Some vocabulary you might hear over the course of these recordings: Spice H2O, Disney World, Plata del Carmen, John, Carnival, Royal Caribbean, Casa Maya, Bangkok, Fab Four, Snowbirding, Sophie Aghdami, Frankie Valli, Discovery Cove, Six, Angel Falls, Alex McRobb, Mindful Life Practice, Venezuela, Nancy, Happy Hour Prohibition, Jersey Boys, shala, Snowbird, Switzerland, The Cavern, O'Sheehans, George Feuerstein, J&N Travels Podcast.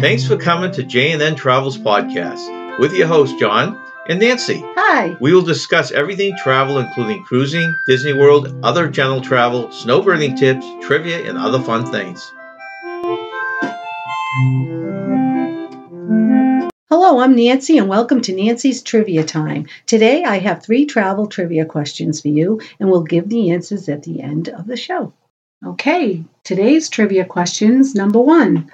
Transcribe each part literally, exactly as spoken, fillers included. Thanks for coming to J and N Travels Podcast with your hosts, John and Nancy. Hi. We will discuss everything travel, including cruising, Disney World, other general travel, snowbirding tips, trivia, and other fun things. Hello, I'm Nancy, and welcome to Nancy's Trivia Time. Today, I have three travel trivia questions for you, and we'll give the answers at the end of the show. Okay, today's trivia questions, number one.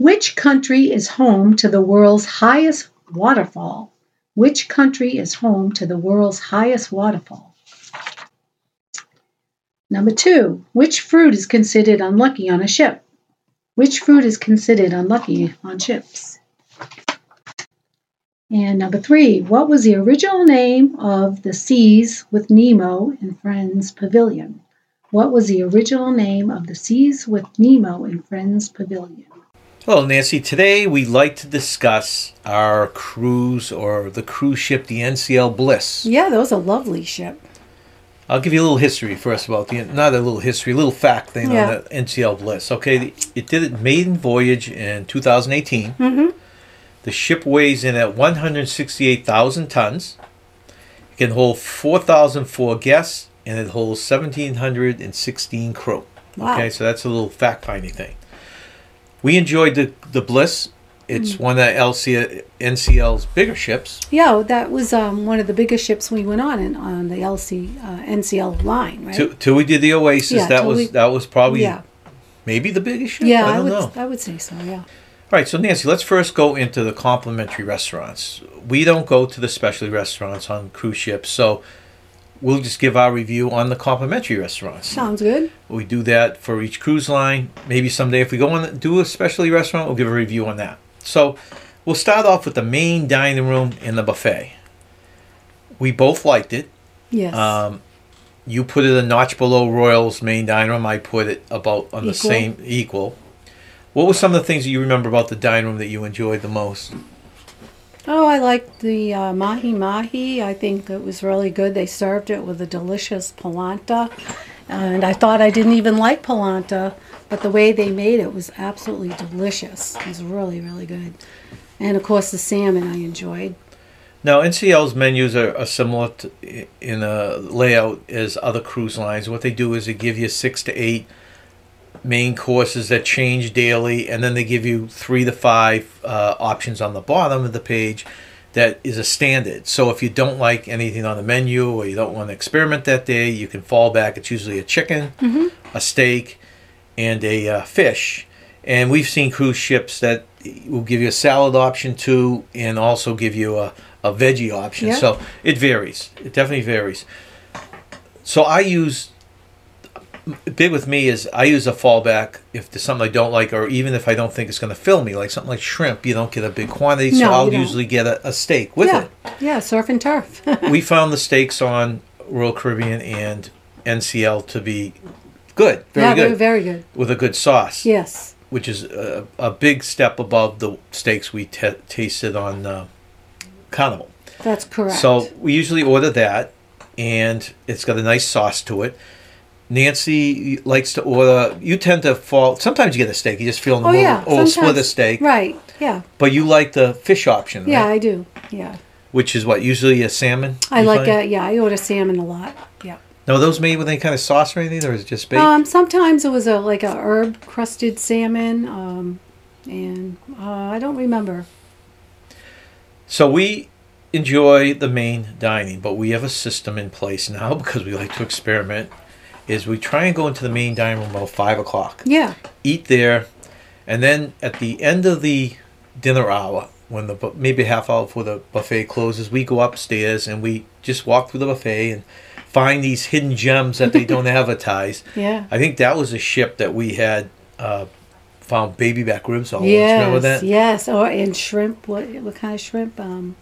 Which country is home to the world's highest waterfall? Which country is home to the world's highest waterfall? Number two, which fruit is considered unlucky on a ship? Which fruit is considered unlucky on ships? And number three, what was the original name of the Seas with Nemo and Friends Pavilion? What was the original name of the Seas with Nemo and Friends Pavilion? Well, Nancy, today we'd like to discuss our cruise or the cruise ship, the N C L Bliss. Yeah, that was a lovely ship. I'll give you a little history first about the, not a little history, a little fact thing yeah. on the N C L Bliss. Okay, it did its maiden voyage in two thousand eighteen. Mm-hmm. The ship weighs in at one hundred sixty-eight thousand tons. It can hold four thousand four guests, and it holds one thousand seven hundred sixteen crew. Wow. Okay, so that's a little fact-finding thing. We enjoyed the, the Bliss. It's mm. one of L C, N C L's bigger ships. Yeah, that was um, one of the biggest ships we went on in, on the L C uh, N C L line, right? Till, till we did the Oasis, yeah, that was we, that was probably yeah. maybe the biggest ship. Yeah, I don't I would, know. I would say so. Yeah. All right, so Nancy, let's first go into the complimentary restaurants. We don't go to the specialty restaurants on cruise ships, so we'll just give our review on the complimentary restaurants. Sounds good. We do that for each cruise line. Maybe someday if we go and do a specialty restaurant, we'll give a review on that. So we'll start off with the main dining room and the buffet. We both liked it. Yes. Um, you put it a notch below Royal's main dining room. I put it about on equal. the same equal. What were some of the things that you remember about the dining room that you enjoyed the most? Oh, I liked the uh, mahi-mahi. I think it was really good. They served it with a delicious polenta. And I thought I didn't even like polenta, but the way they made it was absolutely delicious. It was really, really good. And, of course, the salmon I enjoyed. Now, N C L's menus are, are similar to, in a layout as other cruise lines. What they do is they give you six to eight main courses that change daily, and then they give you three to five uh, options on the bottom of the page that is a standard. So if you don't like anything on the menu or you don't want to experiment that day, you can fall back. It's usually a chicken, mm-hmm. a steak, and a uh, fish. And we've seen cruise ships that will give you a salad option too, and also give you a, a veggie option. Yeah. So it varies. It definitely varies. So I use... Big with me is I use a fallback if there's something I don't like, or even if I don't think it's going to fill me, like something like shrimp. You don't get a big quantity, so no, I'll usually get a, a steak with yeah. it. Yeah, surf and turf. We found the steaks on Royal Caribbean and N C L to be good, very yeah, good, they were very good, with a good sauce. Yes, which is a, a big step above the steaks we t- tasted on uh, Carnival. That's correct. So we usually order that, and it's got a nice sauce to it. Nancy likes to order, you tend to fall, sometimes you get a steak, you just feel in the oh, mood, yeah, or split a steak. Right, yeah. But you like the fish option, right? Yeah, I do, yeah. Which is what, usually a salmon? I like find? a, yeah, I order salmon a lot, yeah. Now, are those made with any kind of sauce or anything, or is it just baked? Um, sometimes it was a like a herb-crusted salmon, um, and uh, I don't remember. So we... enjoy the main dining, but we have a system in place now because we like to experiment. Is we try and go into the main dining room about five o'clock. Yeah. Eat there. And then at the end of the dinner hour, when the bu- maybe half hour before the buffet closes, we go upstairs and we just walk through the buffet and find these hidden gems that they don't advertise. Yeah. I think that was a ship that we had uh, found baby back ribs on. Yes, remember that? Yes. Or in shrimp. What, what kind of shrimp? Um...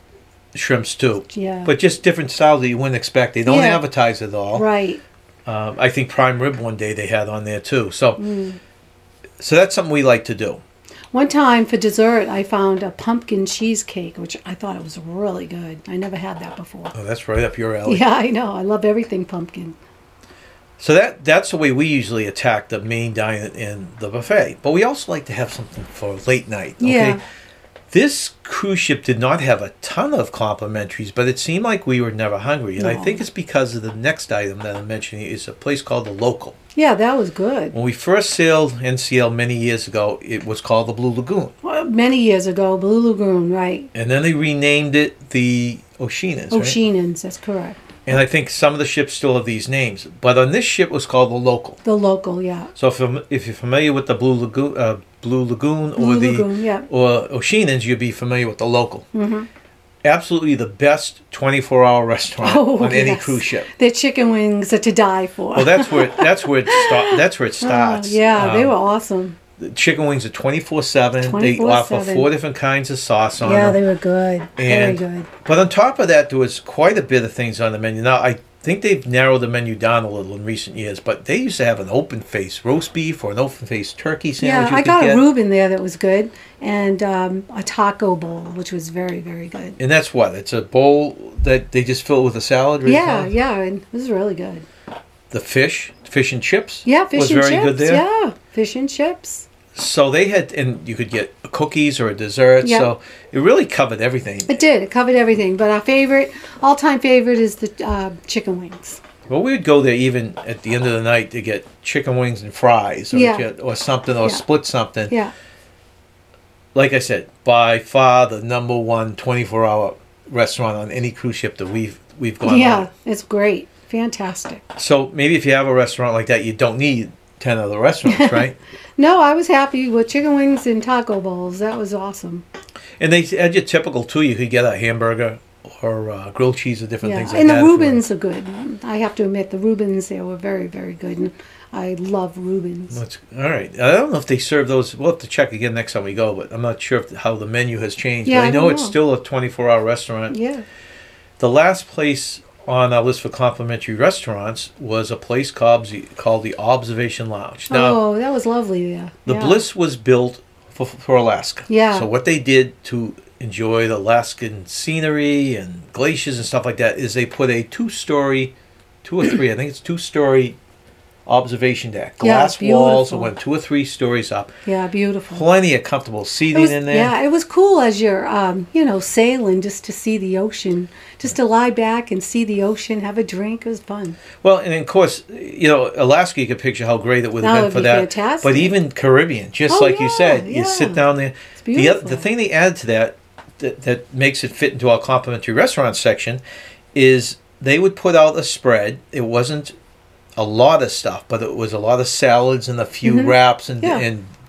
Shrimp stew. Yeah. But just different styles that you wouldn't expect. They don't yeah. advertise it all. Right. Um, I think prime rib one day they had on there too. So mm. so that's something we like to do. One time for dessert, I found a pumpkin cheesecake, which I thought it was really good. I never had that before. Oh, that's right up your alley. Yeah, I know. I love everything pumpkin. So that that's the way we usually attack the main diet and the buffet. But we also like to have something for late night. Okay? Yeah. This cruise ship did not have a ton of complimentaries, but it seemed like we were never hungry. And no. I think it's because of the next item that I'm mentioning is a place called The Local. Yeah, that was good. When we first sailed N C L many years ago, it was called the Blue Lagoon. Well, many years ago, Blue Lagoon, right. And then they renamed it the O'Sheehans, O'Sheehans, right? That's correct. And I think some of the ships still have these names. But on this ship, it was called The Local. The Local, yeah. So if, if you're familiar with the Blue Lagoon uh, Blue Lagoon Blue or Lagoon, the yeah. or O'Sheehans, you'd be familiar with The Local. Mm-hmm. Absolutely the best twenty-four hour restaurant oh, on yes. any cruise ship. Their chicken wings are to die for. Well, that's where it, that's where it starts. That's where it starts. Oh, yeah, um, they were awesome. The chicken wings are twenty-four seven. They offer four different kinds of sauce on yeah, them. Yeah, they were good. And, Very good. But on top of that, there was quite a bit of things on the menu. Now, I think they've narrowed the menu down a little in recent years, but they used to have an open-faced roast beef or an open-faced turkey sandwich. Yeah, I got a Reuben there that was good, and um, a taco bowl, which was very, very good. And that's what? It's a bowl that they just fill with a salad? Really yeah, fun? yeah. And it was really good. The fish, fish and chips. Yeah, fish was and very chips. Good there. Yeah, fish and chips. So they had, and you could get cookies or a dessert. Yep. So it really covered everything. It did. It covered everything. But our favorite, all-time favorite, is the uh, chicken wings. Well, we would go there even at the end of the night to get chicken wings and fries, or yeah. get, or something, or yeah. split something. Yeah. Like I said, by far the number one twenty-four hour restaurant on any cruise ship that we've we've gone. Yeah, on. It's great. Fantastic. So maybe if you have a restaurant like that, you don't need ten other restaurants, right? No, I was happy with chicken wings and taco bowls. That was awesome. And they had your typical, too. You could get a hamburger or uh, grilled cheese or different yeah. things like and that. And the Reubens are good. I have to admit, the Reubens there were very, very good. And I love Reubens. That's, all right. I don't know if they serve those. We'll have to check again next time we go, but I'm not sure if, how the menu has changed. Yeah, but I, I know, know it's still a twenty-four hour restaurant. Yeah. The last place on our list for complimentary restaurants was a place called, called the Observation Lounge. Now, oh, that was lovely there. The yeah. Bliss was built for, for Alaska. Yeah. So what they did to enjoy the Alaskan scenery and glaciers and stuff like that is they put a two-story, two or three, I think it's two-story observation deck. Glass yeah, walls that went two or three stories up. Yeah, beautiful. Plenty of comfortable seating was, in there. Yeah, it was cool as you're, um, you know, sailing just to see the ocean. Just to lie back and see the ocean, have a drink. It was fun. Well, and of course, you know, Alaska, you could picture how great it would have been for that. Fantastic. But even Caribbean, just oh, like yeah, you said, yeah. you sit down there. It's beautiful. The, the thing they add to that, that that makes it fit into our complimentary restaurant section is they would put out a spread. It wasn't a lot of stuff, but it was a lot of salads and a few mm-hmm. wraps and, yeah. and desserts,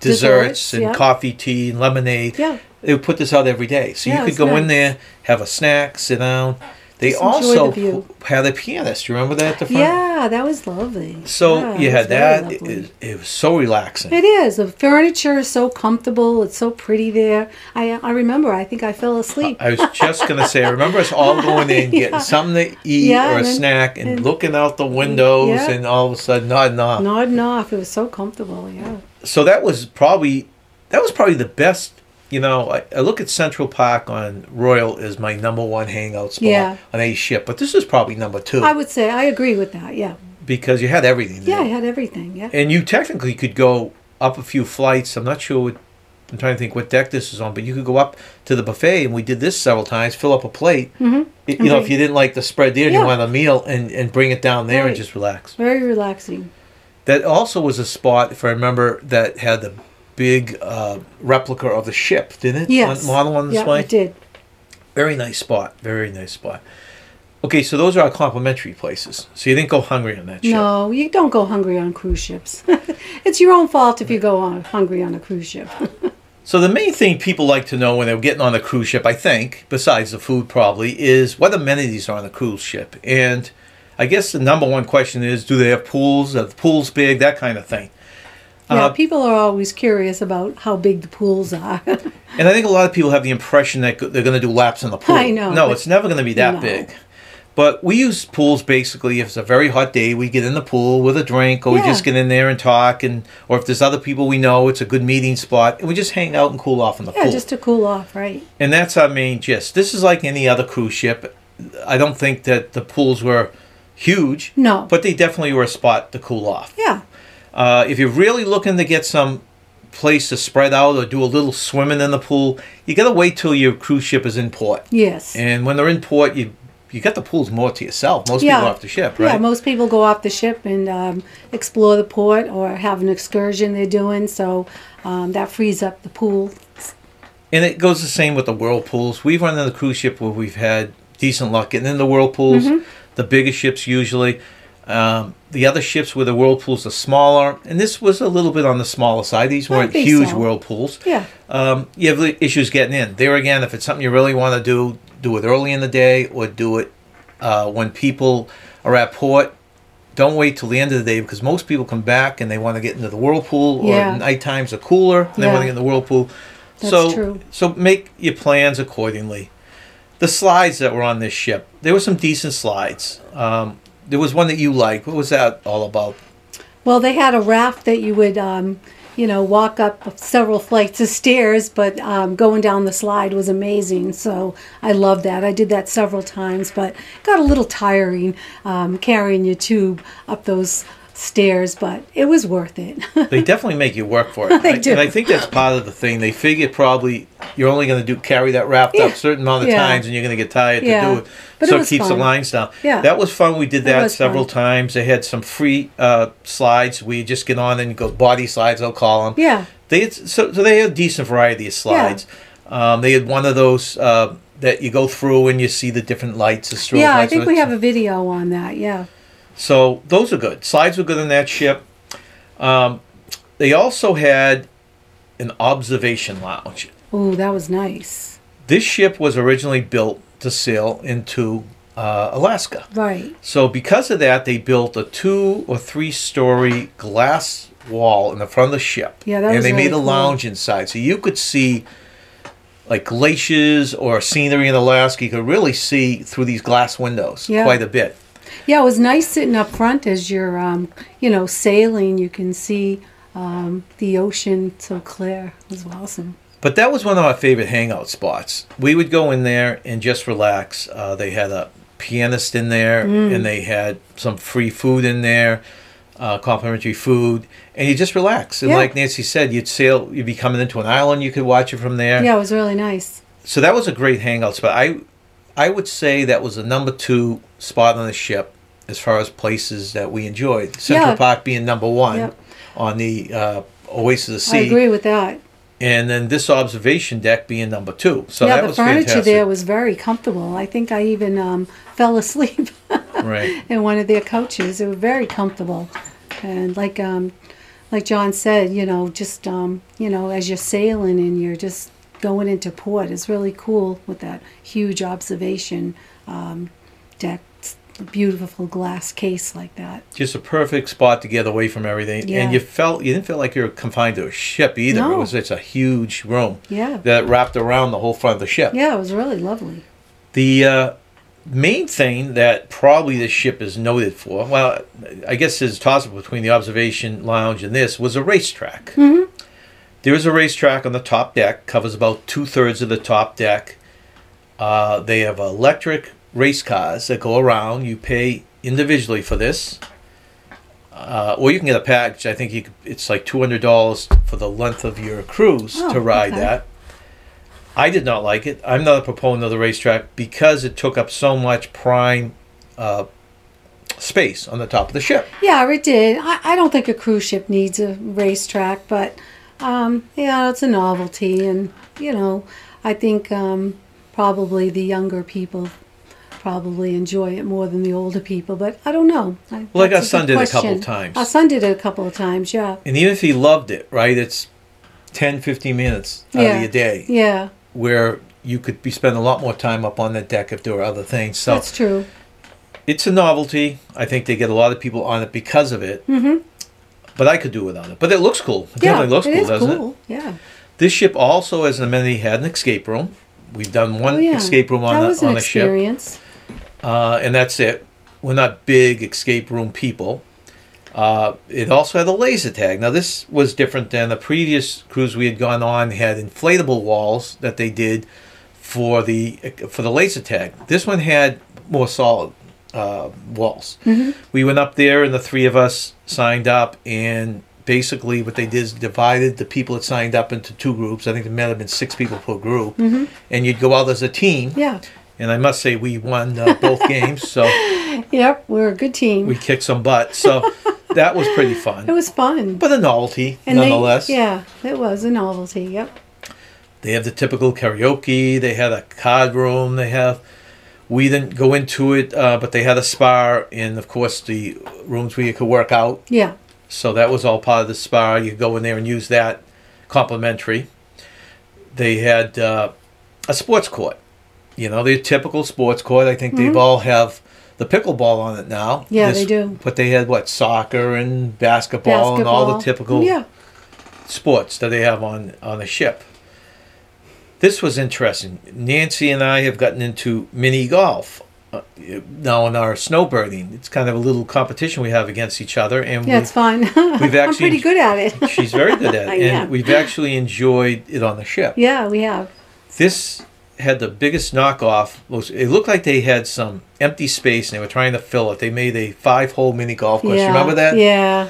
desserts and yeah. coffee, tea, and lemonade. Yeah. They would put this out every day. So yeah, you could go nice. in there, have a snack, sit down. They just also the had a pianist. You remember that at the front? Yeah, that was lovely. So yeah, you had that. Really it, it was so relaxing. It is. The furniture is so comfortable. It's so pretty there. I I remember. I think I fell asleep. I, I was just going to say, I remember us all going in, yeah. getting something to eat yeah, or a and, snack and, and looking out the windows yeah. and all of a sudden nodding off. Nodding off. It was so comfortable, yeah. So that was probably that was probably the best. You know, I, I look at Central Park on Royal as my number one hangout spot yeah. on any ship, but this is probably number two. I would say I agree with that, yeah. Because you had everything there. Yeah, I had everything, yeah. And you technically could go up a few flights. I'm not sure what, I'm trying to think what deck this is on, but you could go up to the buffet, and we did this several times, fill up a plate. Mm-hmm. It, you okay. know, if you didn't like the spread there, yeah. you want a meal, and, and bring it down there right. and just relax. Very relaxing. That also was a spot, if I remember, that had the big uh, replica of the ship, didn't it? Yes. Model on display? Yeah, it did. Very nice spot. Very nice spot. Okay, so those are our complimentary places. So you didn't go hungry on that ship? No, you don't go hungry on cruise ships. It's your own fault if you go on hungry on a cruise ship. So the main thing people like to know when they're getting on a cruise ship, I think, besides the food probably, is what amenities are on the cruise ship. And I guess the number one question is, do they have pools? Are the pools big? That kind of thing. Yeah, uh, people are always curious about how big the pools are. And I think a lot of people have the impression that they're going to do laps in the pool. I know. No, it's never going to be that no. big. But we use pools basically if it's a very hot day, we get in the pool with a drink or yeah. we just get in there and talk. and Or if there's other people we know, it's a good meeting spot. And we just hang out and cool off in the yeah, pool. Yeah, just to cool off, right. And that's our main gist. This is like any other cruise ship. I don't think that the pools were huge. No. But they definitely were a spot to cool off. Yeah. Uh, if you're really looking to get some place to spread out or do a little swimming in the pool, you got to wait till your cruise ship is in port. Yes. And when they're in port, you you got the pools more to yourself. Most yeah. people off the ship, right? Yeah, most people go off the ship and um, explore the port or have an excursion they're doing. So um, that frees up the pool. And it goes the same with the whirlpools. We've run in the cruise ship where we've had decent luck getting in the whirlpools, mm-hmm. the bigger ships usually. Um, the other ships where the whirlpools are smaller, and this was a little bit on the smaller side. These weren't huge so. whirlpools. Yeah. Um, you have issues getting in. There again, if it's something you really want to do, do it early in the day or do it uh, when people are at port. Don't wait till the end of the day because most people come back and they want to get into the whirlpool or yeah. night times are cooler and yeah. they want to get in the whirlpool. That's so, true. So make your plans accordingly. The slides that were on this ship, there were some decent slides. Um, there was one that you liked. What was that all about? Well, they had a raft that you would, um, you know, walk up several flights of stairs, but um, going down the slide was amazing. So I loved that. I did that several times, but got a little tiring um, carrying your tube up those stairs, but it was worth it. They definitely make you work for it. They I, do. And I think that's part of the thing. They figure probably you're only going to do carry that raft yeah. up a certain amount of yeah. times and you're going to get tired yeah. to do it. But so it, it keeps fun. the lines down. Yeah. That was fun. We did that, that several fun. times. They had some free uh, slides. We just get on and go body slides, I'll call them. Yeah. They had, so, so they had a decent variety of slides. Yeah. Um, they had one of those uh, that you go through and you see the different lights. The strobe yeah, lights, I think we have a video on that. Yeah. So those are good. Slides were good on that ship. Um, they also had an observation lounge. Oh, that was nice. This ship was originally built to sail into uh, Alaska. Right. So because of that, they built a two- or three-story glass wall in the front of the ship. Yeah, that was And they really made a cool. lounge inside. So you could see like glaciers or scenery in Alaska. You could really see through these glass windows yeah. quite a bit. Yeah, it was nice sitting up front as you're, um, you know, sailing. You can see um, the ocean so clear. It was awesome. But that was one of my favorite hangout spots. We would go in there and just relax. Uh, they had a pianist in there, mm. and they had some free food in there, uh, complimentary food, and you just relax. And yeah. like Nancy said, you'd sail. You'd be coming into an island. You could watch it from there. Yeah, it was really nice. So that was a great hangout spot. I, I would say that was the number two spot on the ship. As far as places that we enjoyed, Central yeah. Park being number one yep. on the uh, Oasis of the Seas. I agree with that. And then this observation deck being number two. So yeah, that the was furniture fantastic. There was very comfortable. I think I even um, fell asleep right. in one of their couches. They were very comfortable, and like um, like John said, you know, just um, you know, as you're sailing and you're just going into port, it's really cool with that huge observation um, deck. A beautiful glass case like that. Just a perfect spot to get away from everything. Yeah. And you felt you didn't feel like you were confined to a ship either. No. It was it's a huge room. Yeah. That wrapped around the whole front of the ship. Yeah, it was really lovely. The uh, main thing that probably this ship is noted for, well, I guess there's a toss-up between the observation lounge and this, was a racetrack. Mm-hmm. There is a racetrack on the top deck, covers about two-thirds of the top deck. Uh, they have electric race cars that go around. You pay individually for this, uh, or you can get a package. I think you could, it's like two hundred dollars for the length of your cruise oh, to ride okay. that. I did not like it. I'm not a proponent of the racetrack because it took up so much prime uh, space on the top of the ship. Yeah, it did. I, I don't think a cruise ship needs a racetrack, but um, yeah, it's a novelty, and you know, I think um, probably the younger people probably enjoy it more than the older people, but I don't know. I, well, like our son did question. a couple of times. Our son did it a couple of times, yeah. And even if he loved it, right, it's ten, fifteen minutes out yeah. of your day. Yeah. Where you could be spending a lot more time up on the deck if there were other things. So that's true. It's a novelty. I think they get a lot of people on it because of it. Mm-hmm. But I could do without it. But it looks cool. It yeah, definitely looks it cool, doesn't cool. it? Yeah. This ship also, as an amenity, had an escape room. We've done one oh, yeah. escape room on that the, was an on the experience. ship. Uh, and that's it. We're not big escape room people. Uh, it also had a laser tag. Now, this was different than the previous cruise we had gone on. They had inflatable walls that they did for the for the laser tag. This one had more solid uh, walls. Mm-hmm. We went up there, and the three of us signed up, and basically what they did is divided the people that signed up into two groups. I think there may have been six people per group. Mm-hmm. And you'd go out as a team. Yeah. And I must say we won uh, both games. So. Yep, we're a good team. We kicked some butt. So that was pretty fun. It was fun. But a novelty, and nonetheless. They, yeah, it was a novelty, yep. They have the typical karaoke. They had a card room. They have... We didn't go into it, uh, but they had a spa and, of course, the rooms where you could work out. Yeah. So that was all part of the spa. You go in there and use that complimentary. They had uh, a sports court. You know, the typical sports court. I think mm-hmm. they've all have the pickleball on it now. Yeah, this, they do. But they had, what, soccer and basketball, basketball. and all the typical yeah. sports that they have on, on a ship. This was interesting. Nancy and I have gotten into mini golf uh, now in our snowbirding. It's kind of a little competition we have against each other. And yeah, it's fun. We've actually, I'm pretty good at it. She's very good at it. And we've actually enjoyed it on the ship. Yeah, we have. This had the biggest knockoff. It looked like they had some empty space and they were trying to fill it. They made a five-hole mini golf course. Yeah. Remember that? Yeah.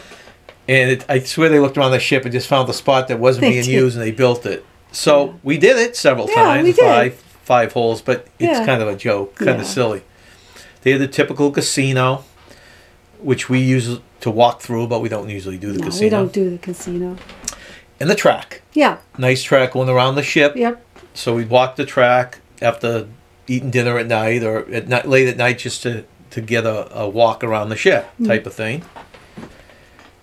And it, I swear they looked around the ship and just found the spot that wasn't they being did. used, and they built it. So we did it several yeah, times, we did. five five holes, but it's yeah. kind of a joke, kind yeah. of silly. They had the typical casino, which we use to walk through, but we don't usually do the no, casino. we don't do the casino. And the track. Yeah. Nice track going around the ship. Yep. So we'd walk the track after eating dinner at night or at night, late at night just to, to get a, a walk around the ship type mm. of thing.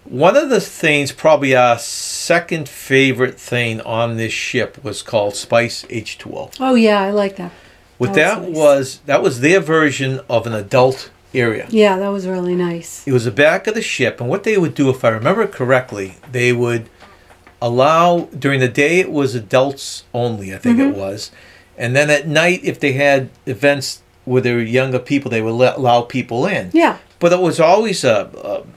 One of the things, probably our second favorite thing on this ship, was called Spice H two O. Oh yeah, I like that. What that, that was, nice. was, that was their version of an adult area. Yeah, that was really nice. It was the back of the ship, and what they would do, if I remember correctly, they would allow, during the day it was adults only, I think mm-hmm. it was, and then at night if they had events where there were younger people, they would let, allow people in. Yeah. But it was always a... a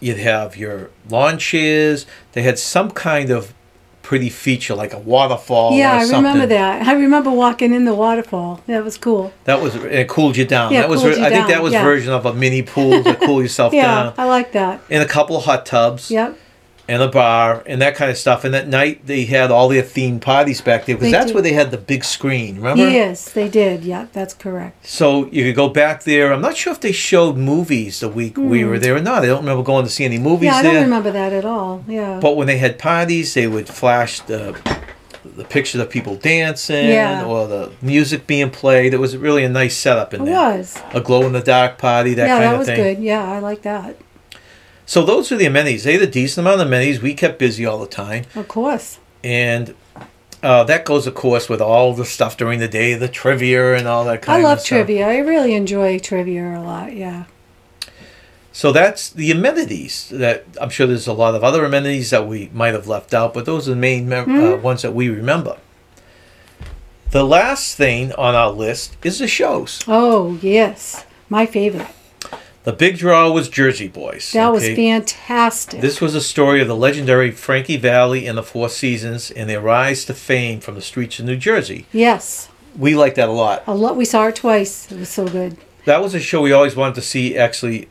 You'd have your lawn chairs. They had some kind of pretty feature, like a waterfall yeah, or something. Yeah, I remember that. I remember walking in the waterfall. That was cool. That was, and it cooled you down. Yeah, that was, cooled you I down. think that was yeah. version of a mini pool to cool yourself yeah, down. Yeah, I like that. And a couple of hot tubs. Yep. And a bar and that kind of stuff. And at night, they had all their themed parties back there because that's did. where they had the big screen, remember? Yes, they did. Yeah, that's correct. So you could go back there. I'm not sure if they showed movies the week mm. we were there or not. I don't remember going to see any movies there. Yeah, I don't there. remember that at all. Yeah. But when they had parties, they would flash the, the picture of people dancing yeah. or the music being played. It was really a nice setup in it there. It was. A glow-in-the-dark party, that yeah, kind that of thing. Yeah, that was good. Yeah, I like that. So those are the amenities. They had a decent amount of amenities. We kept busy all the time. Of course. And uh, that goes, of course, with all the stuff during the day, the trivia and all that kind of stuff. I love trivia. I really enjoy trivia a lot, yeah. So that's the amenities. That I'm sure there's a lot of other amenities that we might have left out, but those are the main mem- mm-hmm. uh, ones that we remember. The last thing on our list is the shows. Oh, yes. My favorite. The big draw was Jersey Boys. That okay? was fantastic. This was a story of the legendary Frankie Valli and the Four Seasons and their rise to fame from the streets of New Jersey. Yes. We liked that a lot. A lot. We saw it twice. It was so good. That was a show we always wanted to see, actually,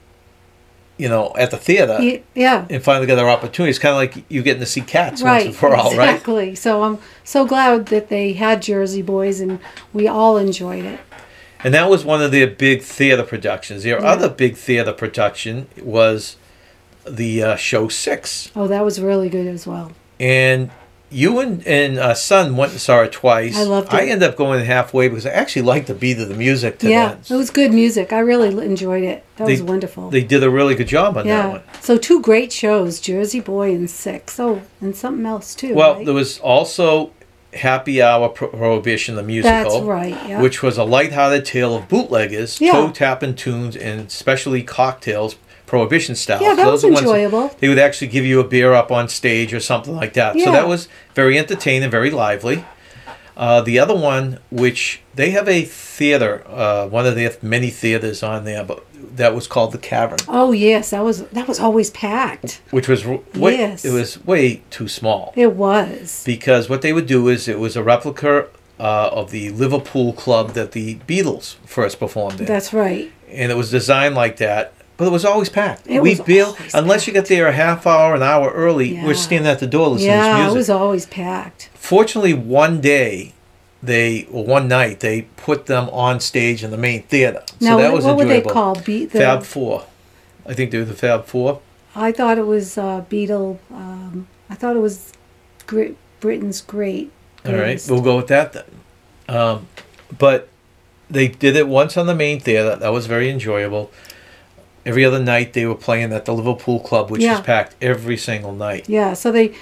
you know, at the theater. Yeah. And finally got our opportunity. It's kind of like you getting to see Cats right. once and for all, exactly. right? Exactly. So I'm so glad that they had Jersey Boys and we all enjoyed it. And that was one of their big theater productions. Their yeah. other big theater production was the uh, show Six. Oh, that was really good as well. And you and, and uh, son went and saw it twice. I loved it. I ended up going halfway because I actually liked the beat of the music to yeah, that. It was good music. I really enjoyed it. That they, was wonderful. They did a really good job on yeah. that one. So two great shows, Jersey Boy and Six. Oh, and something else too, Well, right? there was also... Happy Hour Prohibition, the musical. That's right, yeah. Which was a lighthearted tale of bootleggers, yeah. toe-tapping tunes, and specialty cocktails, Prohibition style. Yeah, that so was enjoyable. That they would actually give you a beer up on stage or something like that. Yeah. So that was very entertaining, very lively. Uh, the other one, which they have a theater, uh, one of their many theaters on there, but that was called The Cavern. Oh, yes. That was that was always packed. Which was way, yes. it was way too small. It was. Because what they would do is it was a replica uh, of the Liverpool club that the Beatles first performed in. That's right. and it was designed like that. But it was always packed. It we built unless packed. You got there a half hour, an hour early. Yeah. We're standing at the door listening yeah, to this music. Yeah, it was always packed. Fortunately, one day, they or one night they put them on stage in the main theater. Now, so that what, was what enjoyable. Were they called? Be- the, Fab Four, I think they were the Fab Four. I thought it was uh, Beatle. Um, I thought it was Gr- Britain's Great. Greatest. All right, we'll go with that then. Um, but they did it once on the main theater. That was very enjoyable. Every other night they were playing at the Liverpool Club, which yeah. was packed every single night. Yeah, so they,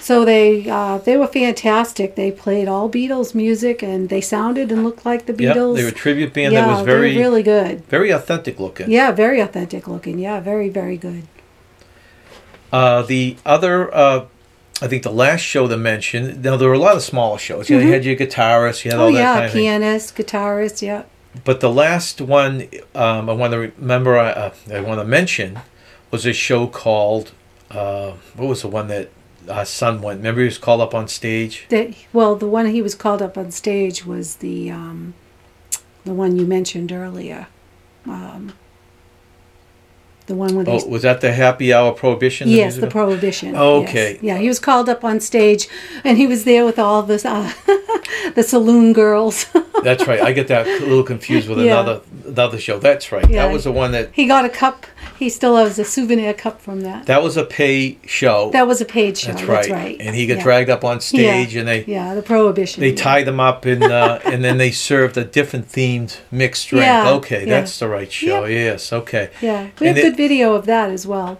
so they, uh, they were fantastic. They played all Beatles music, and they sounded and looked like the Beatles. Yeah, they were a tribute band yeah, that was very, really good, very authentic looking. Yeah, very authentic looking. Yeah, very very good. Uh, the other, uh, I think the last show they mentioned. Now there were a lot of smaller shows. You, mm-hmm. know, you had your guitarist. You had oh, all that yeah, kind of pianist, thing. guitarist. Yeah. But the last one um, I want to remember, uh, I want to mention, was a show called, uh, what was the one that our son went? Remember he was called up on stage? The, well, the one he was called up on stage was the um, the one you mentioned earlier. Um, the one with oh, was that the Happy Hour Prohibition? Yes, the, the Prohibition. Oh, okay. Yes. Yeah, he was called up on stage, and he was there with all this, uh, the saloon girls. That's right. I get that a little confused with yeah. another another show. That's right. Yeah, that was the one that... He got a cup. He still has a souvenir cup from that. That was a pay show. That was a paid show. That's right. That's right. And he got yeah. dragged up on stage yeah. and they... Yeah, the Prohibition. They yeah. tied him up and uh, and then they served a different themed mixed drink. Yeah. Okay, yeah. that's the right show. Yeah. Yes, okay. Yeah, we and have it, good video of that as well.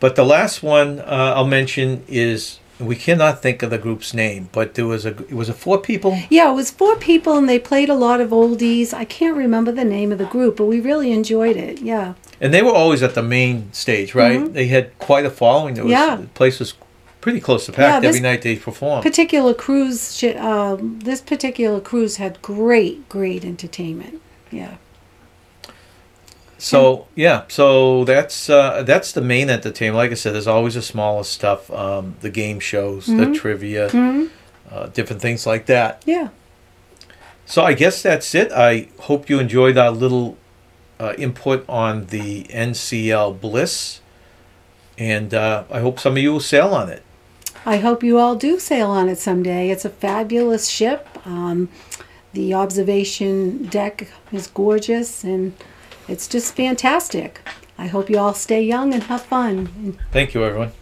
But the last one uh, I'll mention is... We cannot think of the group's name, but there was a it was a four people. Yeah, it was four people, and they played a lot of oldies. I can't remember the name of the group, but we really enjoyed it. Yeah. And they were always at the main stage, right? Mm-hmm. They had quite a following. There was, yeah. The place was pretty close to packed yeah, every night they performed. Particular cruise, sh- um, this particular cruise had great, great entertainment. Yeah. So yeah, so that's uh, that's the main entertainment. Like I said, there's always the smallest stuff, um, the game shows, mm-hmm. the trivia, mm-hmm. uh, different things like that. Yeah. So I guess that's it. I hope you enjoyed our little uh, input on the N C L Bliss, and uh, I hope some of you will sail on it. I hope you all do sail on it someday. It's a fabulous ship. Um, the observation deck is gorgeous and. It's just fantastic. I hope you all stay young and have fun. Thank you, everyone.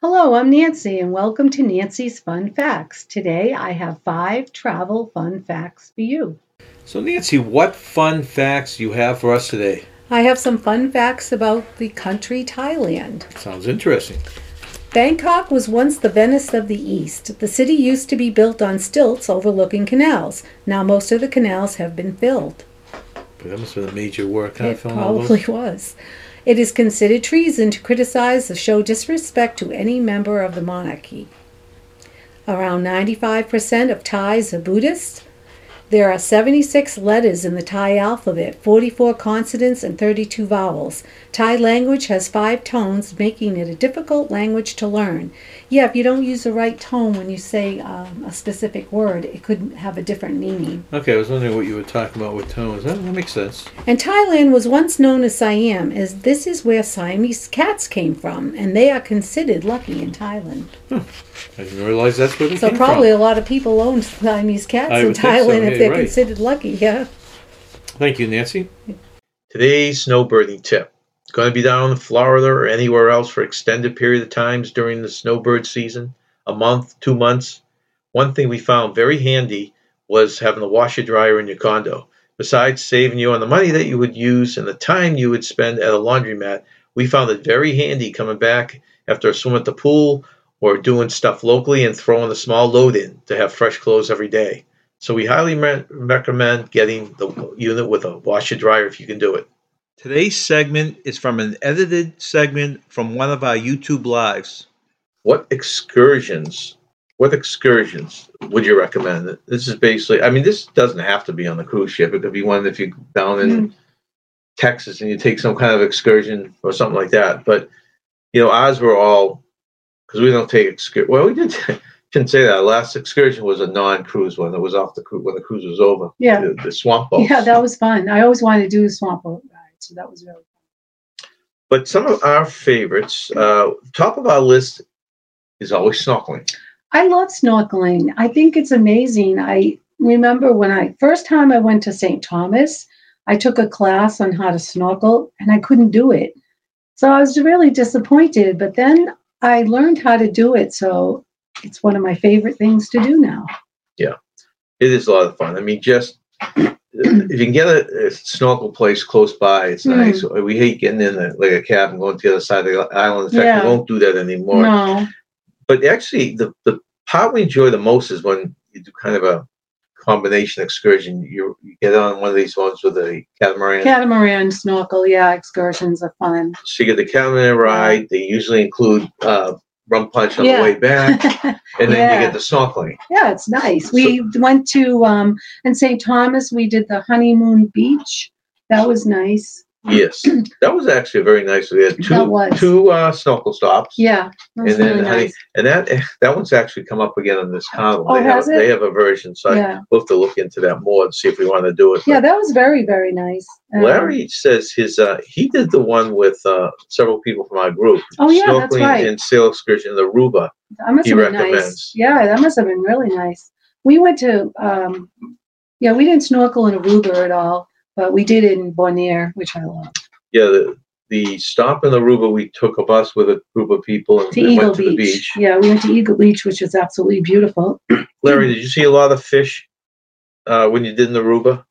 Hello, I'm Nancy, and welcome to Nancy's Fun Facts. Today, I have five travel fun facts for you. So, Nancy, what fun facts do you have for us today? I have some fun facts about the country Thailand. Sounds interesting. Bangkok was once the Venice of the East. The city used to be built on stilts overlooking canals. Now, most of the canals have been filled. That must have been a major work. Can it I film probably was. It is considered treason to criticize or show disrespect to any member of the monarchy. Around ninety-five percent of Thais are Buddhists. There are seventy-six letters in the Thai alphabet, forty-four consonants and thirty-two vowels. Thai language has five tones, making it a difficult language to learn. Yeah, if you don't use the right tone when you say um, a specific word, it could have a different meaning. Okay, I was wondering what you were talking about with tones. That, that makes sense. And Thailand was once known as Siam, as this is where Siamese cats came from, and they are considered lucky in Thailand. Huh. I didn't realize that's where they so came from. So probably a lot of people owned Siamese cats I in Thailand so. If hey, they're right. considered lucky, yeah. Thank you, Nancy. Today's snowbirding tip. It's going to be down in Florida or anywhere else for extended period of times during the snowbird season, a month, two months. One thing we found very handy was having a washer-dryer in your condo. Besides saving you on the money that you would use and the time you would spend at a laundromat, we found it very handy coming back after a swim at the pool or doing stuff locally and throwing a small load in to have fresh clothes every day. So we highly re- recommend getting the unit with a washer-dryer if you can do it. Today's segment is from an edited segment from one of our YouTube lives. What excursions, what excursions would you recommend? This is basically, I mean, this doesn't have to be on the cruise ship. It could be one if you're down in mm-hmm. Texas and you take some kind of excursion or something like that. But, you know, ours were all, because we don't take excursions. Well, we did shouldn't say that. Our last excursion was a non-cruise one. It was off the cruise when the cruise was over. Yeah. The, the swamp boat. Yeah, that was fun. I always wanted to do the swamp boat. So that was really fun. But some of our favorites, uh, top of our list is always snorkeling. I love snorkeling. I think it's amazing. I remember when I first time I went to Saint Thomas, I took a class on how to snorkel and I couldn't do it. So I was really disappointed, but then I learned how to do it. So it's one of my favorite things to do now. Yeah, it is a lot of fun. I mean, just if you can get a, a snorkel place close by, it's mm. nice. We hate getting in a, like a cab and going to the other side of the island. In fact, yeah. we won't do that anymore. No. But actually, the, the part we enjoy the most is when you do kind of a combination excursion. You, you get on one of these ones with a catamaran. Catamaran snorkel, yeah, excursions are fun. So you get the catamaran ride. They usually include uh, rum punch on yeah. the way back, and then yeah. you get the snorkeling. Yeah, it's nice. We so, went to, um, in Saint Thomas, we did the honeymoon beach. That was nice. Yes, that was actually very nice. We had two two uh, snorkel stops. Yeah, that was and then really honey, nice. And that that one's actually come up again on this Carnival. Oh, they has have, it? They have a version, so yeah. we'll have to look into that more and see if we want to do it. Yeah, but that was very very nice. Um, Larry says his uh, he did the one with uh, several people from our group. Oh yeah, snorkeling that's right. And sail excursion in the Aruba. That must he have been nice. Yeah, that must have been really nice. We went to um, yeah, we didn't snorkel in Aruba at all. But we did it in Bonaire, which I love. Yeah, the, the stop in Aruba, we took a bus with a group of people and we went to the beach. Yeah, we went to Eagle Beach, which is absolutely beautiful. Larry, did you see a lot of fish uh, when you did in Aruba?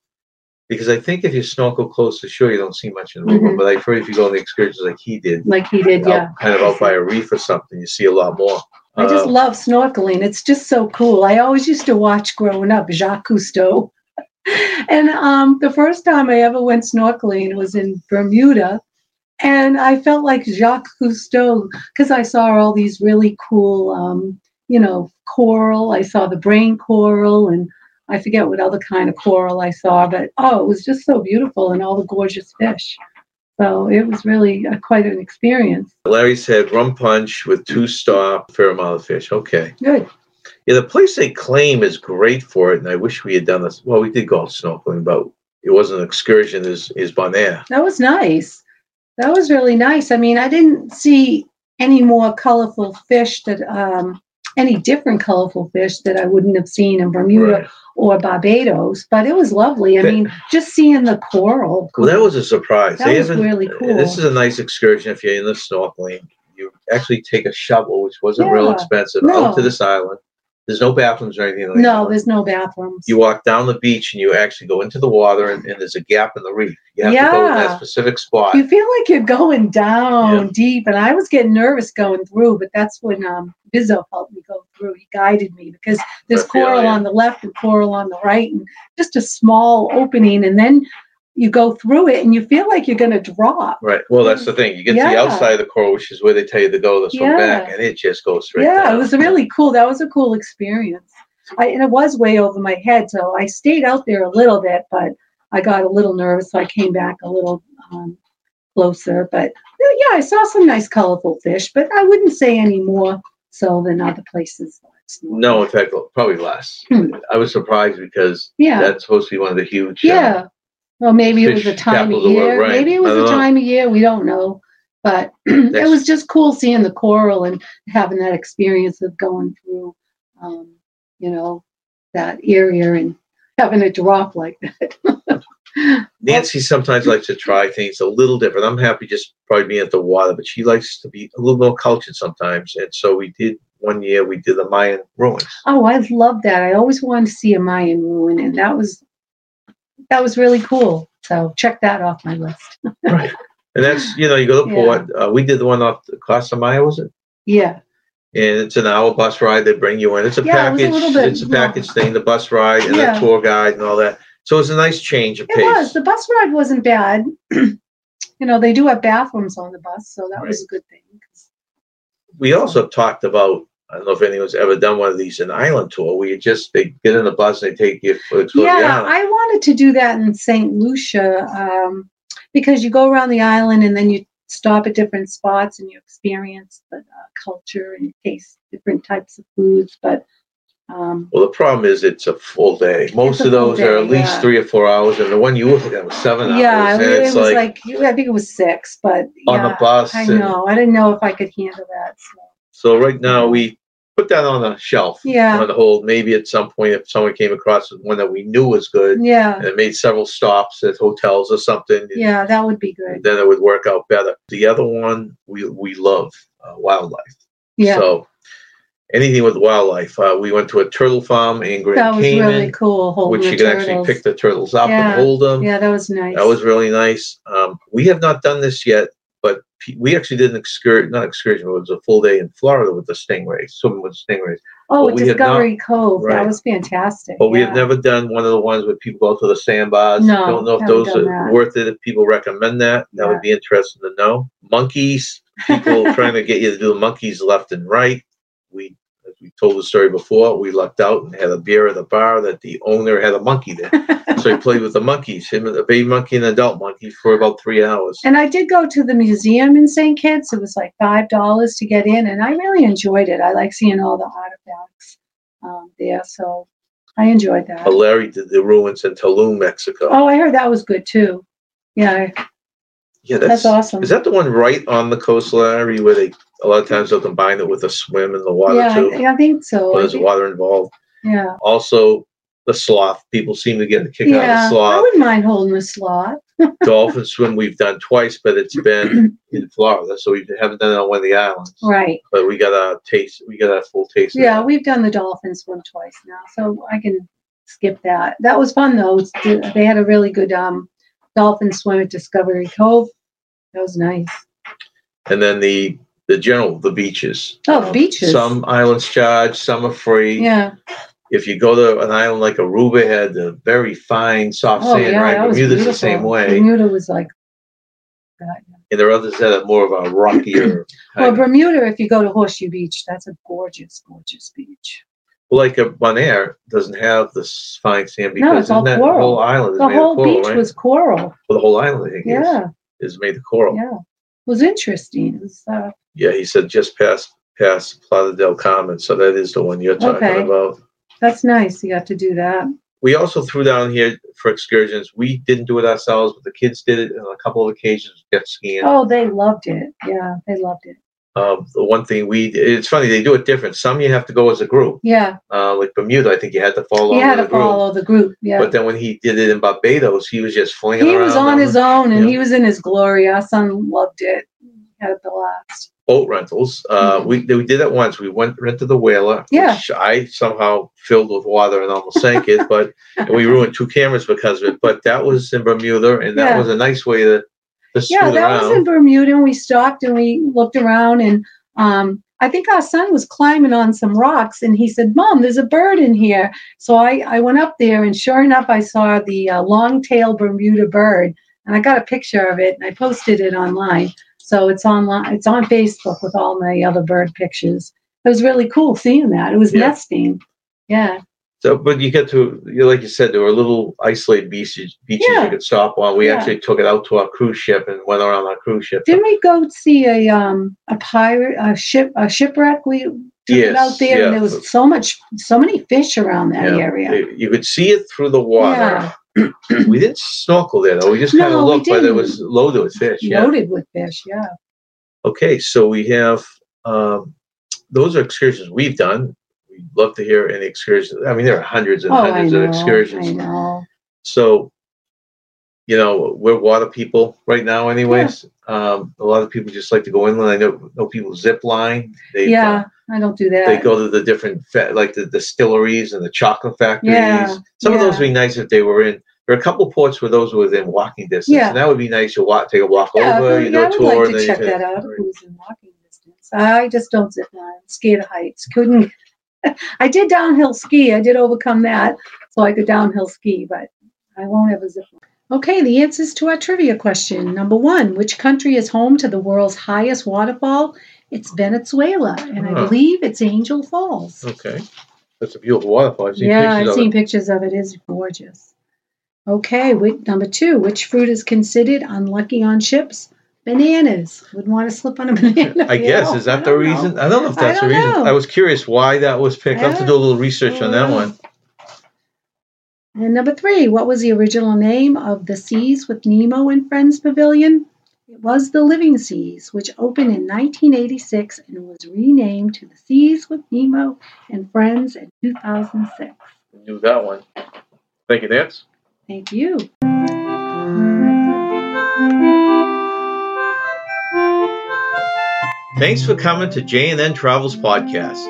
Because I think if you snorkel close to shore, you don't see much in Aruba. Mm-hmm. But I've heard if you go on the excursions like he did. Like he did, out, yeah. Kind of out by a reef or something, you see a lot more. I just um, love snorkeling. It's just so cool. I always used to watch growing up Jacques Cousteau. And um, the first time I ever went snorkeling was in Bermuda, and I felt like Jacques Cousteau because I saw all these really cool, um, you know, coral. I saw the brain coral, and I forget what other kind of coral I saw, but oh, it was just so beautiful and all the gorgeous fish. So it was really a, quite an experience. Larry said rum punch with two stop, fair amount of fish. Okay. Good. Yeah, the place they claim is great for it, and I wish we had done this. Well, we did go out snorkeling, but it wasn't an excursion. Is is Bonaire? That was nice. That was really nice. I mean, I didn't see any more colorful fish that um, any different colorful fish that I wouldn't have seen in Bermuda right. or Barbados. But it was lovely. I that, mean, just seeing the coral. Well, that was a surprise. That they was really cool. This is a nice excursion if you're into snorkeling. You actually take a shovel, which wasn't yeah, real expensive, no. out to this island. There's no bathrooms or anything like no, that. No, there's no bathrooms. You walk down the beach and you actually go into the water and, and there's a gap in the reef. You have yeah. to go in that specific spot. You feel like you're going down yeah. deep. And I was getting nervous going through, but that's when um, Bizzo helped me go through. He guided me because there's right, coral yeah, yeah. on the left and coral on the right and just a small opening. And then you go through it and you feel like you're going to drop. Right. Well, that's the thing. You get yeah. to the outside of the coral, which is where they tell you to go, to swim yeah. back, and it just goes straight Yeah, down. It was really cool. That was a cool experience. I, and it was way over my head, so I stayed out there a little bit, but I got a little nervous, so I came back a little um, closer. But, yeah, I saw some nice colorful fish, but I wouldn't say any more so than other places. No, in fact, probably less. Hmm. I was surprised because yeah. that's supposed to be one of the huge yeah. uh, Well, maybe it was a time of year. Right. Maybe it was a time of year. We don't know. But it was just cool seeing the coral and having that experience of going through, um, you know, that area and having a drop like that. Nancy sometimes likes to try things a little different. I'm happy just probably being at the water, but she likes to be a little more cultured sometimes. And so we did. One year we did the Mayan ruins. Oh, I love that. I always wanted to see a Mayan ruin, and that was... That was really cool. So check that off my list. Right. And that's, you know, you go to the port. Yeah. Uh, we did the one off the Casa Maya, was it? Yeah. And it's an hour bus ride. They bring you in. It's a yeah, package. It was a little bit, it's a package yeah. thing, the bus ride and yeah. the tour guide and all that. So it was a nice change of it pace. It was. The bus ride wasn't bad. You know, they do have bathrooms on the bus, so that right. was a good thing. We also talked about, I don't know if anyone's ever done one of these, an island tour where you just, they get in a bus and they take you for a tour yeah, of the island. I wanted to do that in Saint Lucia um, because you go around the island and then you stop at different spots and you experience the uh, culture and taste different types of foods. But Um, well, the problem is it's a full day. Most of those day, are at least yeah. three or four hours, and the one you were looking at was seven yeah, hours. Yeah, I mean, it was like, like you, I think it was six, but yeah, on a bus. I know. I didn't know if I could handle that. So, so right now we put that on a shelf, yeah. on hold. Maybe at some point, if someone came across one that we knew was good, yeah, and it made several stops at hotels or something, yeah, that would be good. Then it would work out better. The other one, we we love uh, wildlife. Yeah. So. Anything with wildlife. Uh, we went to a turtle farm in Grand Cayman. That was Cayman, really cool. Holding which you can turtles. actually pick the turtles up yeah. and hold them. Yeah, that was nice. That was really nice. Um, we have not done this yet, but we actually did an excursion, not excursion, but it was a full day in Florida with the stingrays, swimming with stingrays. Oh, Discovery Cove. Right. That was fantastic. But yeah. we have never done one of the ones where people go to the sandbars. No, I don't know if those are that. worth it. If people recommend that, that yeah. would be interesting to know. Monkeys, people trying to get you to do monkeys left and right. We, as we told the story before, we lucked out and had a beer at a bar that the owner had a monkey there. So he played with the monkeys, him and a baby monkey and an adult monkey for about three hours. And I did go to the museum in Saint Kitts. It was like five dollars to get in, and I really enjoyed it. I like seeing all the artifacts um, there, so I enjoyed that. Larry did the ruins in Tulum, Mexico. Oh, I heard that was good, too. Yeah, yeah, that's, that's awesome. Is that the one right on the coast, Larry, where they... A lot of times they'll combine it with a swim in the water, yeah, too. Yeah, I think so. There's think water involved. Yeah. Also, the sloth. People seem to get a kick yeah, out of sloth. I wouldn't mind holding a sloth. Dolphin swim we've done twice, but it's been in Florida, so we haven't done it on one of the islands. Right. But we got a taste. We got a full taste. Yeah, of we've done the dolphin swim twice now, so I can skip that. That was fun, though. They had a really good um, dolphin swim at Discovery Cove. That was nice. And then the... The general, the beaches. Oh, um, beaches. Some islands charge, some are free. Yeah. If you go to an island like Aruba, had the very fine, soft oh, sand, yeah, right? Bermuda's the same way. Bermuda was like that. And there are others that are more of a rockier. Well, Bermuda, if you go to Horseshoe Beach, that's a gorgeous, gorgeous beach. Well, like a Bonaire doesn't have the fine sand because no, it's all that coral. Whole island is the made whole of coral, beach right? was coral. Well, the whole island, I think, yeah. is, is made of coral. Yeah. Was interesting. It was, uh, yeah, he said just past past Plata del Carmen, so that is the one you're talking okay. about. That's nice. You got to do that. We also threw down here for excursions. We didn't do it ourselves, but the kids did it on a couple of occasions. Jet skiing. Oh, they loved it. Yeah, they loved it. Um, the one thing we it's funny they do it different. Some you have to go as a group. Yeah. Uh, like Bermuda, I think you had to follow. You had to the follow group. the group. Yeah. But then when he did it in Barbados, he was just flinging he around. He was on his own, and yeah. he was in his glory. Our son loved it. Had the last boat rentals. Uh, mm-hmm. We we did it once. We went rented the whaler. Yeah. Which I somehow filled with water and almost sank it, but and we ruined two cameras because of it. But that was in Bermuda, and that yeah. was a nice way to. Yeah, that around. was in Bermuda, and we stopped and we looked around, and um, I think our son was climbing on some rocks, and he said, "Mom, there's a bird in here." So I, I went up there, and sure enough, I saw the uh, long-tailed Bermuda bird, and I got a picture of it, and I posted it online. So it's online, it's on Facebook with all my other bird pictures. It was really cool seeing that. It was yeah. nesting, yeah. So, but you get to, like you said, there were little isolated beaches, beaches yeah. you could stop on. We yeah. actually took it out to our cruise ship and went around our cruise ship. Didn't we go see a um a pirate a ship a shipwreck? We took yes, it out there, yeah. and there was so much so many fish around that yeah. area. You could see it through the water. Yeah. We didn't snorkel there though. We just no, kind of looked, but it was loaded with fish. Yeah. Loaded with fish, yeah. Okay, so we have um, those are excursions we've done. Love to hear any excursions. I mean, there are hundreds and oh, hundreds know, of excursions. I know. So, you know, we're water people right now, anyways. Yeah. Um, a lot of people just like to go inland. I know, know people zip line. They, yeah, uh, I don't do that. They go to the different, fa- like the distilleries and the chocolate factories. Yeah. Some yeah. of those would be nice if they were in. There are a couple ports where those were within walking distance. Yeah. And that would be nice to walk, take a walk yeah, over. You know, I would tour, like to check that out if it was in walking distance. I just don't zip line. I'm scared of heights. Couldn't. I did downhill ski. I did overcome that, so I could downhill ski, but I won't ever zip line. Okay, the answers to our trivia question. Number one, which country is home to the world's highest waterfall? It's Venezuela, and I believe it's Angel Falls. Okay. That's a beautiful waterfall. I've seen yeah, I've seen pictures of it. It is gorgeous. Okay, with, number two, which fruit is considered unlucky on ships? Bananas. Wouldn't want to slip on a banana. I guess. Is that the reason? I don't know if that's the reason. I was curious why that was picked. I'll have to do a little research on that one. And number three, what was the original name of the Seas with Nemo and Friends Pavilion? It was the Living Seas, which opened in nineteen eighty-six and was renamed to the Seas with Nemo and Friends in two thousand six. I knew that one. Thank you, Nance. Thank you. Thanks for coming to J and N Travels Podcast.